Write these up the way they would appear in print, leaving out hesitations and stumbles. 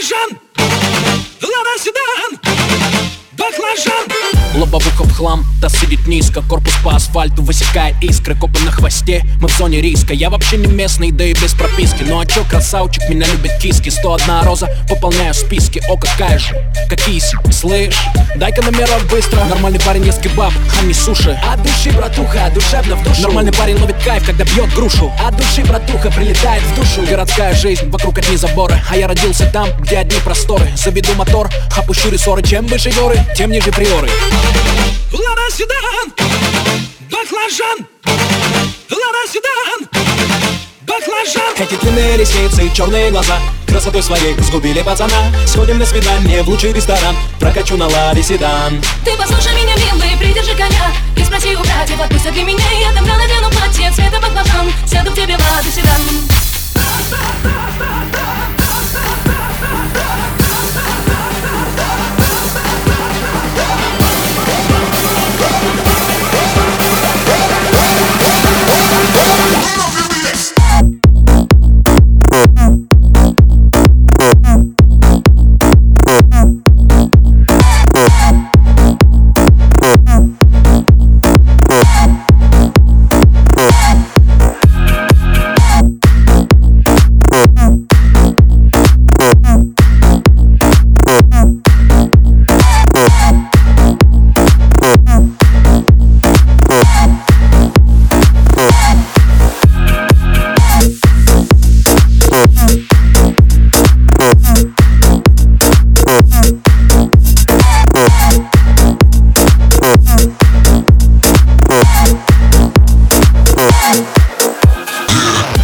Баклажан, лада седан, баклажан. Лобовуха в хлам, таз сидит низко, корпус по асфальту высекает искры, копы на хвосте, мы в зоне риска. Я вообще не местный, да и без прописки. Ну а чё, красавчик, меня любят киски. 101 роза, пополняю списки. О, какая же, какие слышь, дай-ка номерок быстро. Нормальный парень ест кебаб, а не суши. От души, братуха, душевно в душу. Нормальный парень ловит кайф, когда бьет грушу. От души, братуха, прилетает в душу. Городская жизнь, вокруг одни заборы, а я родился там, где одни просторы. Заведу мотор, опущу рессоры. Чем выше горы, тем ниже приоры. Лада седан, баклажан, лада седан, баклажан. Эти длинные ресницы, черные глаза красотой своей сгубили пацана. Сходим на свидание в лучший ресторан, прокачу на ладе седан. Ты послушай меня, милый, придержи коня и спроси у братьев, отпустят ли меня. Я там надену платье цвета баклажан, сяду к тебе в ладу седан.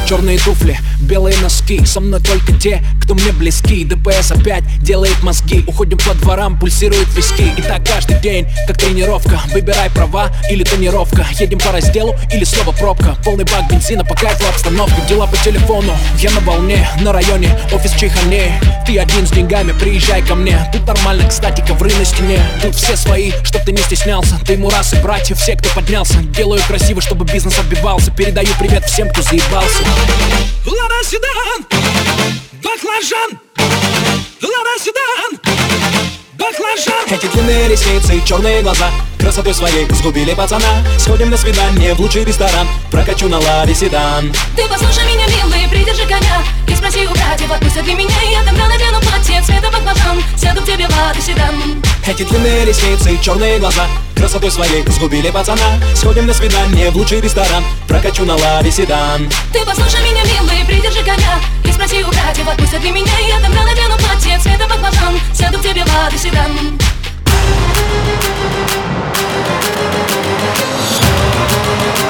Черные туфли, белые носки, со мной только те, кто мне близки. ДПС опять делает мозги, уходим по дворам, пульсируют виски. И так каждый день, как тренировка, выбирай права или тонировка. Едем по разделу или снова пробка, полный бак бензина, по кайфу обстановка. Дела по телефону, я на волне, на районе, офис чихане. Ты один с деньгами, приезжай ко мне. Тут нормально, кстати, ковры на стене. Тут все свои, чтоб ты не стеснялся. Ты мурас и братья, все, кто поднялся. Делаю красиво, чтобы бизнес отбивался. Передаю привет всем, кто заебался. Лада седан, баклажан, лада седан, баклажан. Эти длинные ресницы, черные глаза красотой своей сгубили пацана. Сходим на свидание в лучший ресторан, прокачу на ладе седан. Ты послушай меня, милый, придержи коня и спроси у братьев, отпустят ли меня. Я тогда надену платье цвета баклажан, сяду к тебе в ладе седан. Эти длинные ресницы, черные глаза красотой своей сгубили пацана. Сходим на свидание в лучший ресторан, прокачу на ладе седан. Ты послушай меня, милый, придержи коня и спроси у братьев, отпустят ли меня. Я тогда надену платье цвета баклажан, сяду к тебе в ладе седан. We'll be right back.